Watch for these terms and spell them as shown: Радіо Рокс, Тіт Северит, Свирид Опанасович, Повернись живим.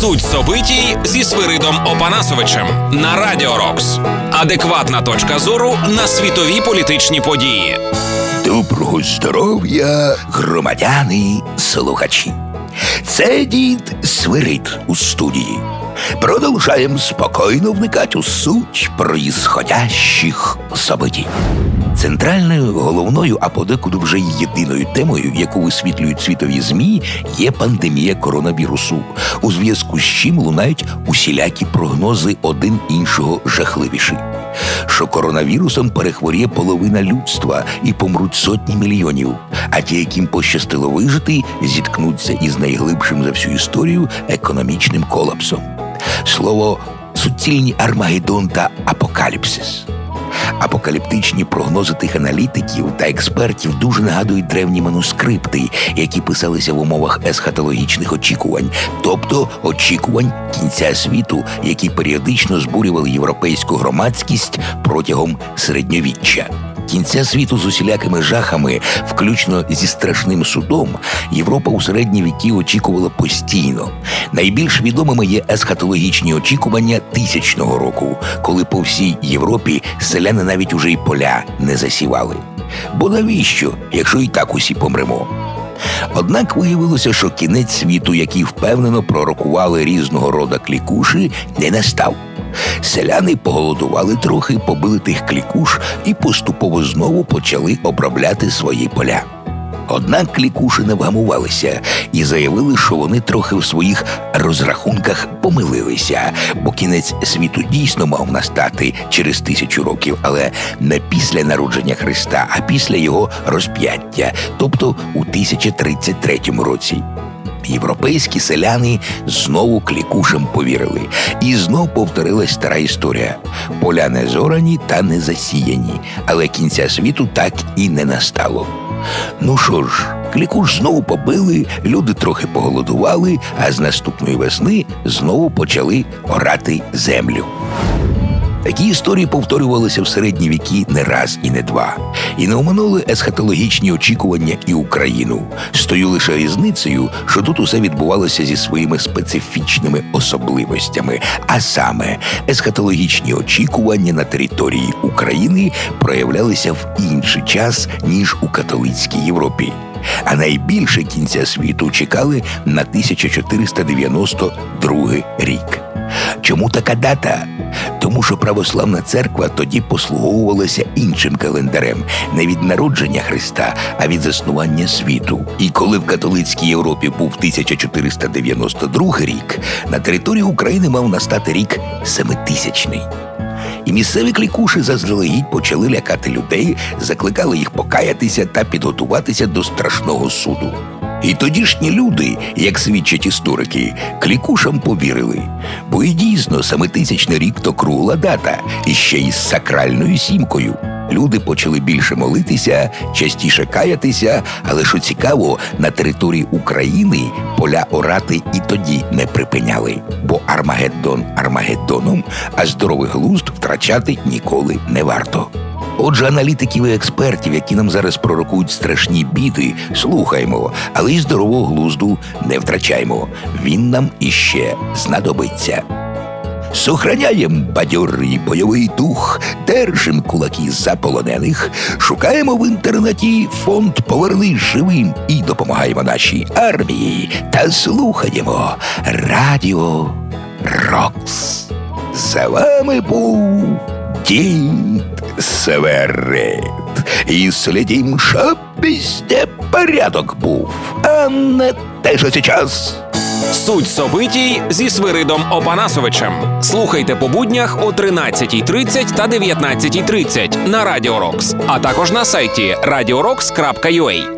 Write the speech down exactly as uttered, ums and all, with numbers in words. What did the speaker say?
Суть собитій зі Свиридом Опанасовичем на Радіо Рокс. Адекватна точка зору на світові політичні події. Доброго здоров'я, громадяни-слухачі. Це дід Свирид у студії. Продовжаємо спокійно вникати у суть происходящих событий. Центральною, головною, а подекуди вже й єдиною темою, яку висвітлюють світові ЗМІ, є пандемія коронавірусу, у зв'язку з чим лунають усілякі прогнози один іншого жахливіші. Що коронавірусом перехворіє половина людства і помруть сотні мільйонів, а ті, яким пощастило вижити, зіткнуться із найглибшим за всю історію економічним колапсом. Слово «суцільні Армагеддон» та «апокаліпсис». Апокаліптичні прогнози тих аналітиків та експертів дуже нагадують древні манускрипти, які писалися в умовах есхатологічних очікувань, тобто очікувань кінця світу, які періодично збурювали європейську громадськість протягом середньовіччя. Кінця світу з усілякими жахами, включно зі страшним судом, Європа у середні віки очікувала постійно. Найбільш відомими є есхатологічні очікування тисячного року, коли по всій Європі селяни навіть уже й поля не засівали. Бо навіщо, якщо і так усі помремо? Однак виявилося, що кінець світу, який впевнено пророкували різного роду клікуші, не настав. Селяни поголодували трохи, побили тих клікуш і поступово знову почали обробляти свої поля. Однак клікуші не вгамувалися і заявили, що вони трохи в своїх розрахунках помилилися, бо кінець світу дійсно мав настати через тисячу років, але не після народження Христа, а після його розп'яття, тобто у тисяча тридцять третьому році. Європейські селяни знову клікушам повірили. І знов повторилась стара історія. Поля не зорані та не засіяні, але кінця світу так і не настало. Ну що ж, клікуш знову побили, люди трохи поголодували, а з наступної весни знову почали орати землю. Такі історії повторювалися в середні віки не раз і не два. І не оминули есхатологічні очікування і Україну. З тою лише різницею, що тут усе відбувалося зі своїми специфічними особливостями. А саме, есхатологічні очікування на території України проявлялися в інший час, ніж у католицькій Європі. А найбільше кінця світу чекали на тисяча чотириста дев'яносто другий рік. Чому така дата? Тому що православна церква тоді послуговувалася іншим календарем, не від народження Христа, а від заснування світу. І коли в католицькій Європі був тисяча чотириста дев'яносто другий рік, на території України мав настати рік семитисячний. І місцеві клікуші заздалегідь почали лякати людей, закликали їх покаятися та підготуватися до страшного суду. І тодішні люди, як свідчать історики, клікушам повірили. Бо і дійсно, семитисячний рік – то кругла дата, і ще із сакральною сімкою. Люди почали більше молитися, частіше каятися, але, що цікаво, на території України поля орати і тоді не припиняли. Бо Армагеддон Армагеддоном, а здоровий глузд втрачати ніколи не варто. Отже, аналітиків і експертів, які нам зараз пророкують страшні біди, слухаємо, але й здорового глузду не втрачаємо. Він нам іще знадобиться. Сохраняєм бадьорий бойовий дух, держим кулаки за полонених, шукаємо в інтернеті фонд «Повернись живим» і допомагаємо нашій армії. Та слухаємо Радіо Рокс. За вами був Тіт Северит. И следим, чтоб везде порядок был. А не те, що сейчас. Суть событий зі Свиридом Опанасовичем. Слухайте по буднях о тринадцятій тридцять та дев'ятнадцятій тридцять на Радіо Рокс, а також на сайті радіо рокс крапка ю а.